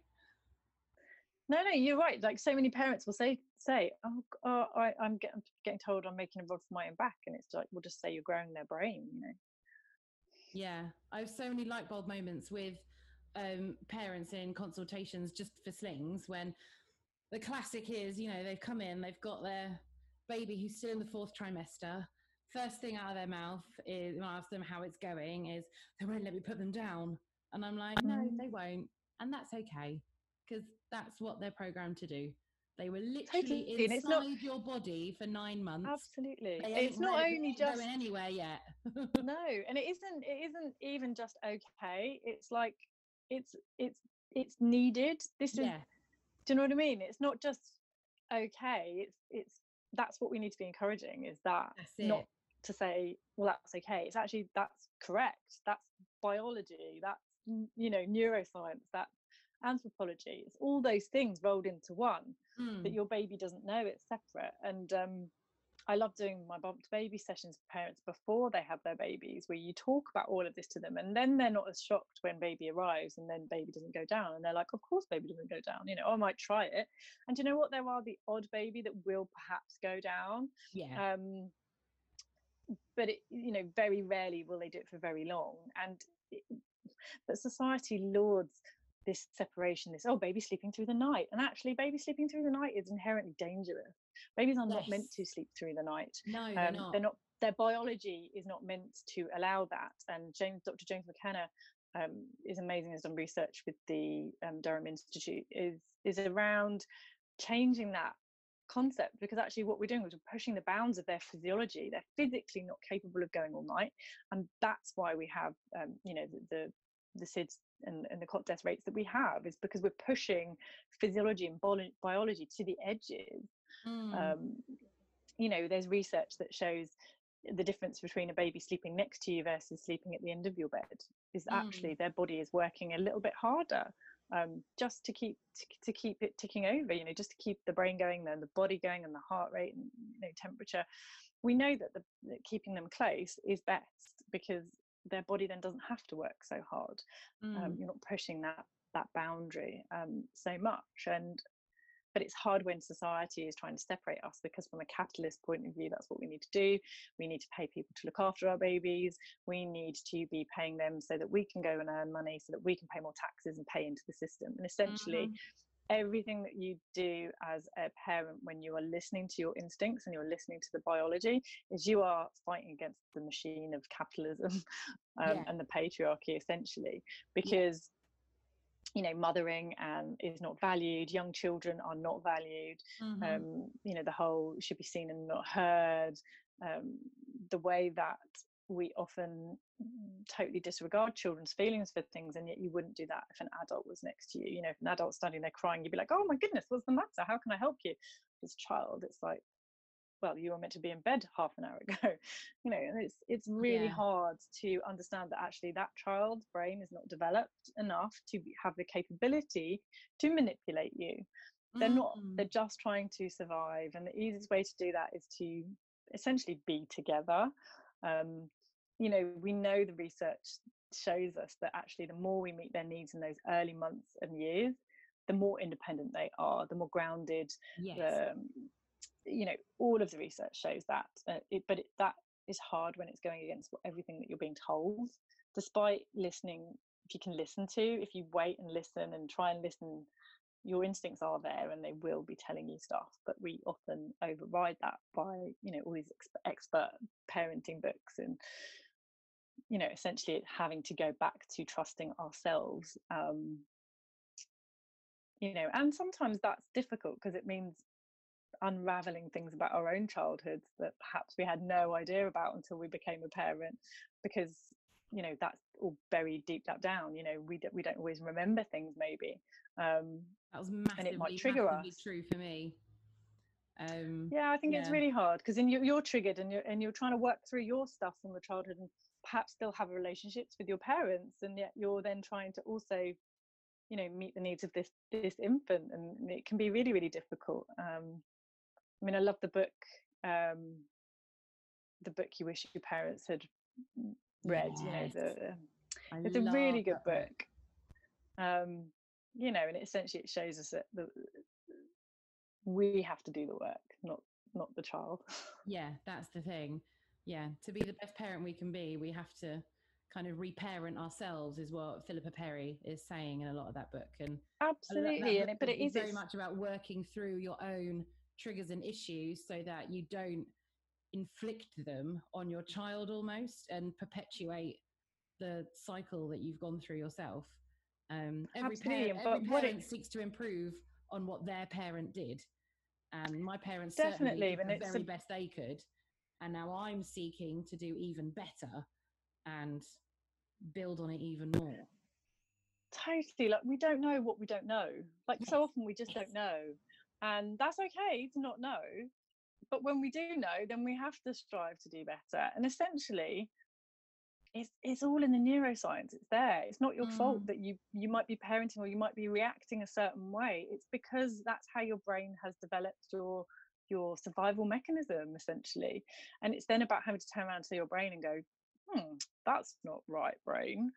No, no, you're right. Like, so many parents will say, say, oh, oh I, I'm getting getting told I'm making a rod for my own back. And it's like, we'll just say you're growing their brain, you know? Yeah. I have so many light bulb moments with um, parents in consultations just for slings, when the classic is, you know, they've come in, they've got their baby who's still in the fourth trimester. First thing out of their mouth is, when I ask them how it's going, is they won't let me put them down. And I'm like, no, they won't. And that's okay, because that's what they're programmed to do. They were literally totally. inside not, your body for nine months. Absolutely. It's not only just going anywhere yet. No, and it isn't. It isn't even just okay. It's like it's it's it's needed. This yeah. is. Do you know what I mean? It's not just okay. It's it's that's what we need to be encouraging. Is that not to say, well, that's okay. It's actually that's correct. That's biology. That's, you know, neuroscience. That's anthropology. It's all those things rolled into one, mm. that your baby doesn't know it's separate. And um I love doing my bumped baby sessions with parents before they have their babies, where you talk about all of this to them, and then they're not as shocked when baby arrives and then baby doesn't go down, and they're like, of course baby doesn't go down, you know, I might try it. And you know what, there are the odd baby that will perhaps go down, yeah um but it, you know, very rarely will they do it for very long. And it, but society lauds this separation, this, oh, baby sleeping through the night. And actually, baby sleeping through the night is inherently dangerous. Babies are yes. not meant to sleep through the night. No, um, they're not. They're not. Their biology is not meant to allow that. And James, Doctor James McKenna um, is amazing, has done research with the um, Durham Institute, is is around changing that concept, because actually what we're doing is we're pushing the bounds of their physiology. They're physically not capable of going all night. And that's why we have, um, you know, the, the the S I D S and, and the cot death rates that we have, is because we're pushing physiology and bi- biology to the edges. Mm. Um, you know, there's research that shows the difference between a baby sleeping next to you versus sleeping at the end of your bed is mm. actually their body is working a little bit harder, um, just to keep to, to keep it ticking over, you know, just to keep the brain going, then the body going, and the heart rate and, you know, temperature. We know that, the, that keeping them close is best, because their body then doesn't have to work so hard. Mm. Um, you're not pushing that that boundary um, so much. And but it's hard when society is trying to separate us, because from a capitalist point of view, that's what we need to do. We need to pay people to look after our babies. We need to be paying them so that we can go and earn money, so that we can pay more taxes and pay into the system. And essentially, mm-hmm. everything that you do as a parent, when you are listening to your instincts and you're listening to the biology, is you are fighting against the machine of capitalism um, yeah. and the patriarchy, essentially, because you know, mothering um, is not valued, young children are not valued, mm-hmm. um, you know, the whole should be seen and not heard, um, the way that we often totally disregard children's feelings for things, and yet you wouldn't do that if an adult was next to you. You know, if an adult's standing there crying, you'd be like, oh my goodness, what's the matter? How can I help you? As a child, it's like, well, you were meant to be in bed half an hour ago. You know, and it's it's really yeah. hard to understand that actually that child's brain is not developed enough to have the capability to manipulate you. They're mm. not, they're just trying to survive. And the easiest way to do that is to essentially be together. Um, you know, we know the research shows us that actually the more we meet their needs in those early months and years, the more independent they are, the more grounded, yes. the, you know, all of the research shows that, uh, it, but it, that is hard when it's going against what, everything that you're being told. Despite listening, if you can listen to, if you wait and listen and try and listen, your instincts are there and they will be telling you stuff, but we often override that by, you know, all these ex- expert parenting books and, you know, essentially having to go back to trusting ourselves, um, you know, and sometimes that's difficult because it means unraveling things about our own childhoods that perhaps we had no idea about until we became a parent, because, you know, that's all buried deep down. You know, we d- we don't always remember things maybe. Um, that was massively, and it might trigger us. True for me. Um, yeah, I think yeah. it's really hard because then you're, you're triggered and you're and you're trying to work through your stuff from your childhood and perhaps still have relationships with your parents, and yet you're then trying to also, you know, meet the needs of this this infant, and it can be really really difficult. Um, I mean, I love the book, um, the book you wish your parents had read, yes. you know, the, it's a really good book. book. Um, you know, and it essentially it shows us that the, we have to do the work, not not the child. Yeah, that's the thing. Yeah, to be the best parent we can be, we have to kind of reparent ourselves is what Philippa Perry is saying in a lot of that book. And absolutely, and it, but it is very much about working through your own triggers and issues so that you don't inflict them on your child almost and perpetuate the cycle that you've gone through yourself. Um, every Absolutely. parent, every parent it, seeks to improve on what their parent did, and my parents definitely did the very a, best they could, and now I'm seeking to do even better and build on it even more. Totally, like we don't know what we don't know. Like yes. so often we just yes. don't know. And that's okay to not know, but when we do know, then we have to strive to do better. And essentially, it's it's all in the neuroscience. It's there. It's not your mm. fault that you you might be parenting or you might be reacting a certain way. It's because that's how your brain has developed your your survival mechanism, essentially. And it's then about having to turn around to your brain and go, hmm, that's not right, brain.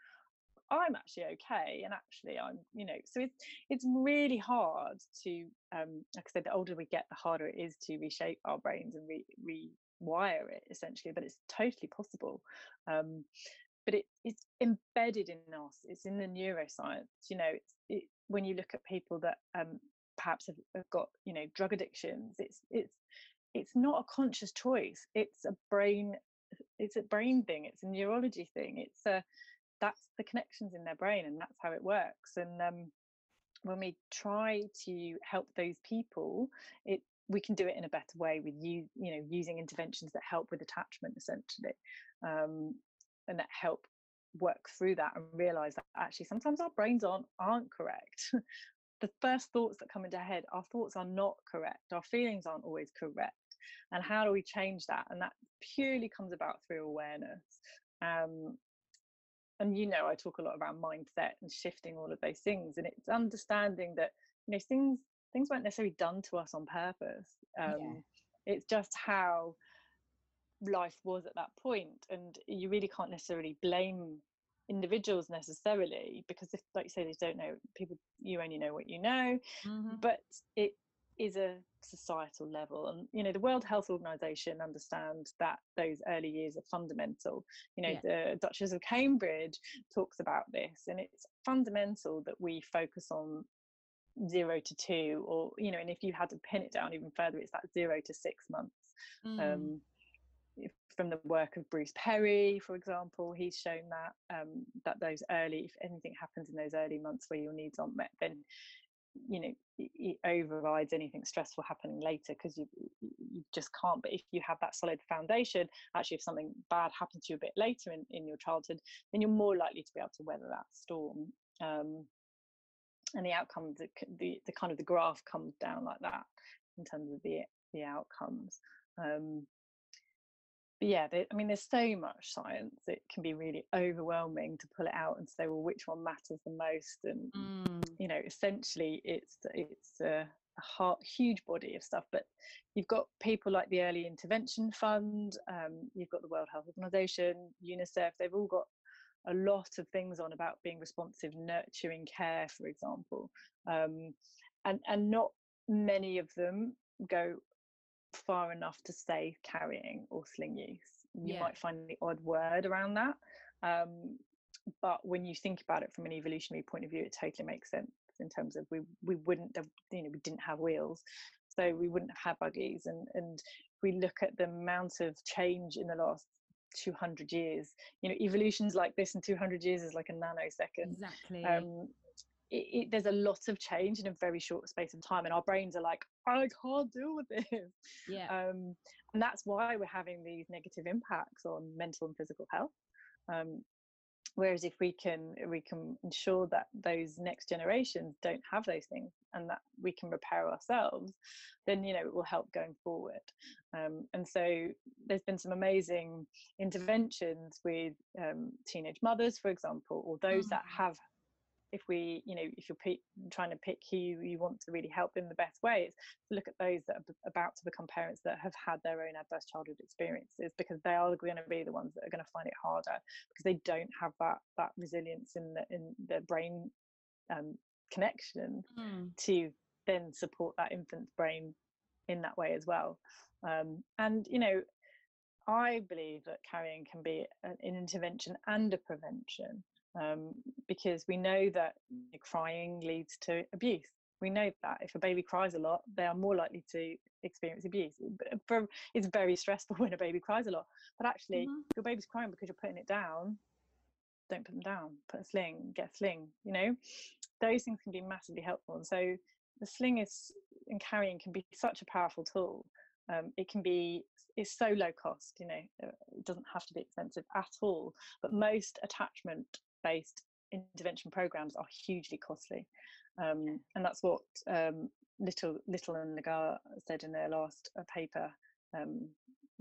I'm actually okay, and actually I'm, you know, so it's it's really hard to, um, like I said, the older we get, the harder it is to reshape our brains and re- rewire it, essentially, but it's totally possible. Um, but it, it's embedded in us, it's in the neuroscience, you know, it's, it, when you look at people that um, perhaps have, have got, you know, drug addictions, it's it's it's not a conscious choice, it's a brain, it's a brain thing, it's a neurology thing, it's a that's the connections in their brain and that's how it works. And um, when we try to help those people, it we can do it in a better way with you you know using interventions that help with attachment, essentially, um, and that help work through that and realize that actually sometimes our brains aren't aren't correct. The first thoughts that come into our head, our thoughts are not correct, our feelings aren't always correct, and how do we change that? And that purely comes about through awareness. um, And, you know, I talk a lot about mindset and shifting all of those things. And it's understanding that, you know, things things weren't necessarily done to us on purpose. Um, yeah. It's just how life was at that point. And you really can't necessarily blame individuals necessarily, because if, like you say, they don't know, people, you only know what you know. Mm-hmm. But it is a societal level, and you know the World Health Organization understands that those early years are fundamental. You know yeah. the Duchess of Cambridge talks about this, and it's fundamental that we focus on zero to two, or you know and if you had to pin it down even further, it's that zero to six months. mm. um from the work of Bruce Perry, for example. He's shown that um, that those early, if anything happens in those early months where your needs aren't met, then you know it overrides anything stressful happening later, because you you just can't. But if you have that solid foundation, actually, if something bad happens to you a bit later in, in your childhood, then you're more likely to be able to weather that storm. Um, and the outcome, the, the the kind of the graph comes down like that in terms of the the outcomes. Um, but yeah, they, I mean, there's so much science; it can be really overwhelming to pull it out and say, well, which one matters the most? And mm. you know, essentially, it's it's a, a heart, huge body of stuff. But you've got people like the Early Intervention Fund, um, you've got the World Health Organization, UNICEF. They've all got a lot of things on about being responsive, nurturing care, for example, um, and and not many of them go far enough to say carrying or sling use. You yeah. might find the odd word around that, um, but when you think about it from an evolutionary point of view, it totally makes sense in terms of we we wouldn't have, you know, we didn't have wheels, so we wouldn't have had buggies, and and we look at the amount of change in the last two hundred years, you know, evolutions like this in two hundred years is like a nanosecond. Exactly. Um, It, it, there's a lot of change in a very short space of time, and our brains are like, I can't deal with this. Yeah. Um, and that's why we're having these negative impacts on mental and physical health. Um, whereas if we can we can ensure that those next generations don't have those things, and that we can repair ourselves, then, you know, it will help going forward. Um, and so there's been some amazing interventions with um, teenage mothers, for example, or those mm. that have. If we, you know, if you're pe- trying to pick who you want to really help in the best way, it's to look at those that are b- about to become parents that have had their own adverse childhood experiences, because they are going to be the ones that are going to find it harder, because they don't have that that resilience in the in their brain um, connection mm. to then support that infant's brain in that way as well. Um, and you know, I believe that carrying can be an, an intervention and a prevention. Um, because we know that crying leads to abuse. We know that if a baby cries a lot, they are more likely to experience abuse. It's very stressful when a baby cries a lot, but actually mm-hmm. your baby's crying because you're putting it down. Don't put them down, put a sling, get a sling, you know. Those things can be massively helpful. And so the sling is, and carrying can be such a powerful tool. Um, it can be, it's so low cost, you know, it doesn't have to be expensive at all, but most attachment based intervention programs are hugely costly, um, and that's what um, Little Little and Nagar said in their last uh, paper, um,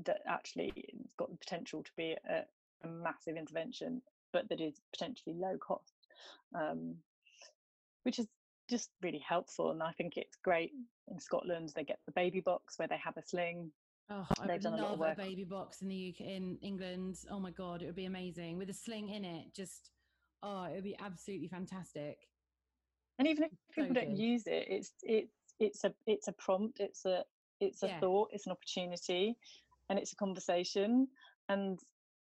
that actually it's got the potential to be a, a massive intervention, but that is potentially low cost, um, which is just really helpful. And I think it's great in Scotland they get the baby box where they have a sling. Oh, I would love a baby box in the U K, in England. Oh my god, it would be amazing with a sling in it. Just Oh, it would be absolutely fantastic. And even if people so don't use it, it's it's it's a it's a prompt, it's a it's a yeah. thought, it's an opportunity, and it's a conversation. And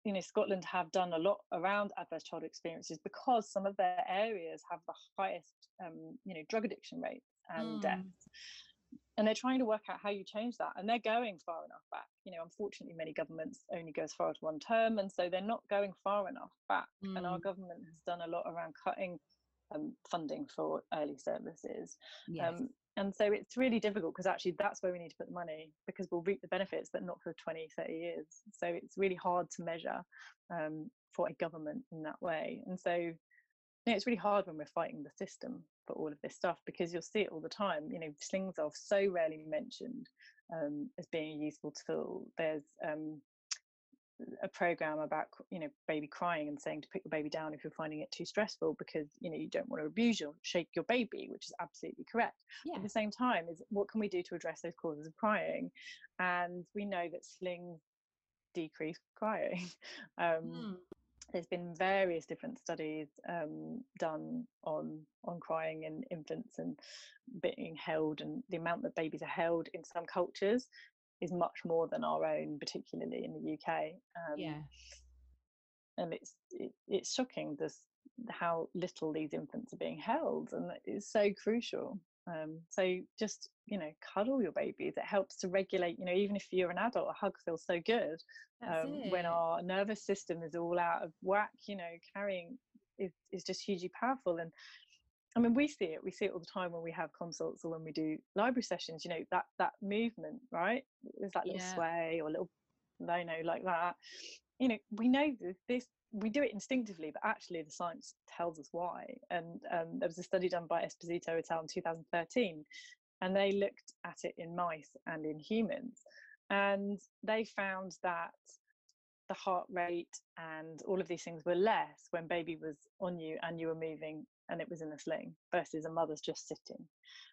you know, Scotland have done a lot around adverse childhood experiences because some of their areas have the highest um, you know, drug addiction rates and mm. deaths. And they're trying to work out how you change that, and they're going far enough back. You know, unfortunately, many governments only go as far as one term, and so they're not going far enough back. Mm. And our government has done a lot around cutting um, funding for early services. Yes. Um, and so it's really difficult, because actually that's where we need to put the money, because we'll reap the benefits, but not for twenty, thirty years. So it's really hard to measure um, for a government in that way. And so you know, it's really hard when we're fighting the system for all of this stuff, because you'll see it all the time. You know, slings are so rarely mentioned um, as being a useful tool. There's um, a program about, you know, baby crying and saying to put your baby down if you're finding it too stressful, because, you know, you don't want to abuse or shake your baby, which is absolutely correct. Yeah. At the same time, is what can we do to address those causes of crying? And we know that slings decrease crying. Um, mm. There's been various different studies um, done on on crying in infants and being held, and the amount that babies are held in some cultures is much more than our own, particularly in the U K. Um, yeah. And it's it, it's shocking, this how little these infants are being held, and that is so crucial. Um, so just, you know, cuddle your babies. It helps to regulate, you know, even if you're an adult, a hug feels so good. Um, when our nervous system is all out of whack, you know, carrying is, is just hugely powerful. And I mean, we see it, we see it all the time when we have consults or when we do library sessions, you know, that, that movement, right? There's that little yeah. sway or little, you know, like that. You know, we know this, this, we do it instinctively, but actually the science tells us why. And um, there was a study done by Esposito et al. In two thousand thirteen, and they looked at it in mice and in humans. And they found that the heart rate and all of these things were less when baby was on you and you were moving and it was in a sling versus a mother's just sitting.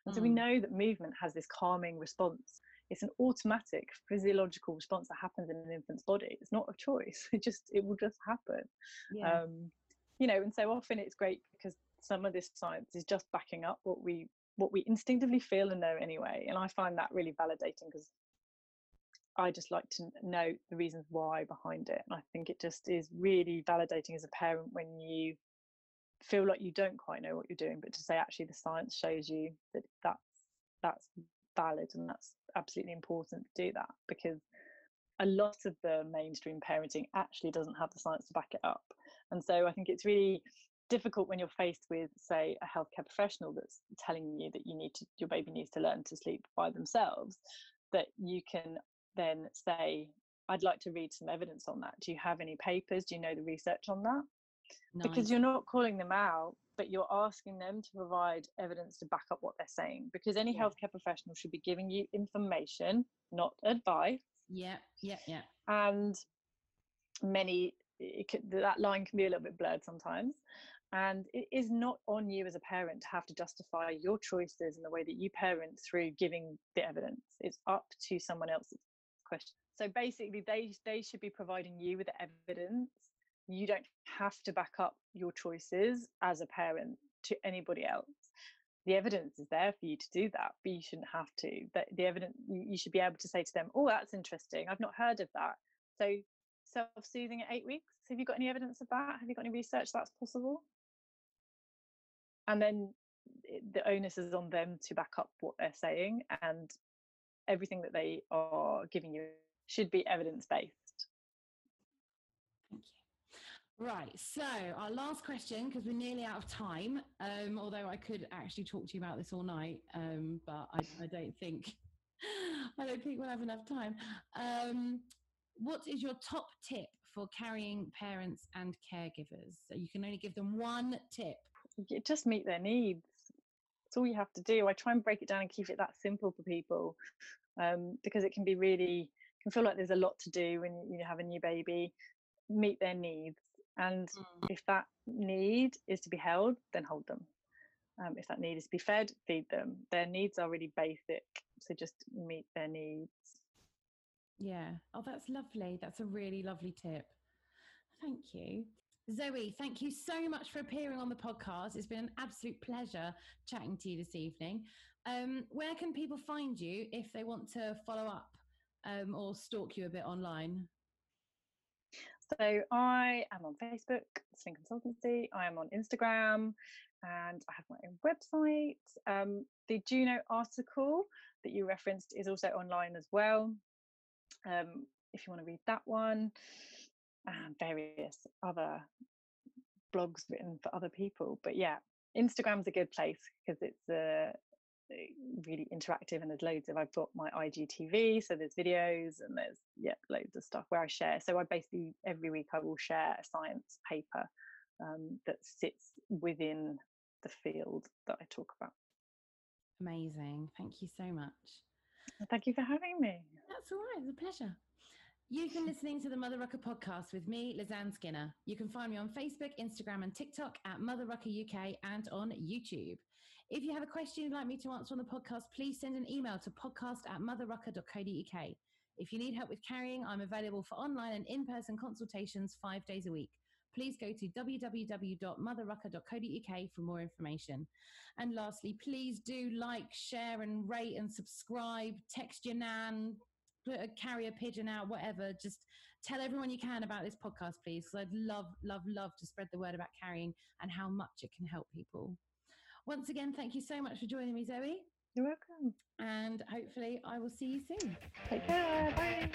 And mm. so we know that movement has this calming response. It's an automatic physiological response that happens in an infant's body. It's not a choice. It just, it will just happen. Yeah. Um, you know, and so often it's great because some of this science is just backing up what we, what we instinctively feel and know anyway. And I find that really validating because I just like to know the reasons why behind it. And I think it just is really validating as a parent when you feel like you don't quite know what you're doing, but to say, actually, the science shows you that that's, that's valid, and that's absolutely important to do that, because a lot of the mainstream parenting actually doesn't have the science to back it up. And so I think it's really difficult when you're faced with, say, a healthcare professional that's telling you that you need to, your baby needs to learn to sleep by themselves, that you can then say, I'd like to read some evidence on that. Do you have any papers? Do you know the research on that? Nice. Because you're not calling them out, but you're asking them to provide evidence to back up what they're saying, because any yeah. healthcare professional should be giving you information, not advice. Yeah, yeah, yeah. And many, it could, that line can be a little bit blurred sometimes. And it is not on you as a parent to have to justify your choices and the way that you parent through giving the evidence. It's up to someone else's question. So basically, they they should be providing you with the evidence. You don't have to back up your choices as a parent to anybody else. The evidence is there for you to do that, but you shouldn't have to. But the evidence, you should be able to say to them, oh, that's interesting, I've not heard of that. So self-soothing at eight weeks, have you got any evidence of that? Have you got any research that's possible? And then the onus is on them to back up what they're saying, and everything that they are giving you should be evidence-based. Right, so our last question, because we're nearly out of time, um, although I could actually talk to you about this all night, um, but I, I don't think I don't think we'll have enough time. Um, what is your top tip for carrying parents and caregivers? So you can only give them one tip. You just meet their needs. That's all you have to do. I try and break it down and keep it that simple for people, um, because it can be really, can feel like there's a lot to do when you have a new baby. Meet their needs. And if that need is to be held, then hold them. Um, if that need is to be fed, feed them. Their needs are really basic, so just meet their needs. Yeah. Oh, that's lovely. That's a really lovely tip. Thank you. Zoe, thank you so much for appearing on the podcast. It's been an absolute pleasure chatting to you this evening. Um, where can people find you if they want to follow up um, or stalk you a bit online? So I am on Facebook, Sling Consultancy. I am on Instagram, and I have my own website. Um, the Juno article that you referenced is also online as well, um, if you want to read that one, and various other blogs written for other people. But yeah, Instagram's a good place because it's a really interactive, and there's loads of, I've got my I G T V, so there's videos and there's yeah loads of stuff where I share. So I basically every week I will share a science paper um, that sits within the field that I talk about. Amazing. Thank you so much. Thank you for having me. That's all right, it's a pleasure. You've been listening to the Mother Rucker podcast with me, Lizanne Skinner. You can find me on Facebook, Instagram and TikTok at Mother Rucker U K, and on YouTube. If you have a question you'd like me to answer on the podcast, please send an email to podcast at mother rucker dot co dot uk. If you need help with carrying, I'm available for online and in-person consultations five days a week. Please go to w w w dot mother rucker dot co dot uk for more information. And lastly, please do like, share and rate and subscribe, text your nan, put a carrier pigeon out, whatever. Just tell everyone you can about this podcast, please, because I'd love, love, love to spread the word about carrying and how much it can help people. Once again, thank you so much for joining me, Zoe. You're welcome. And hopefully I will see you soon. Take care. Bye.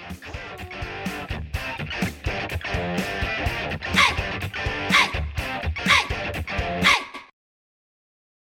Bye.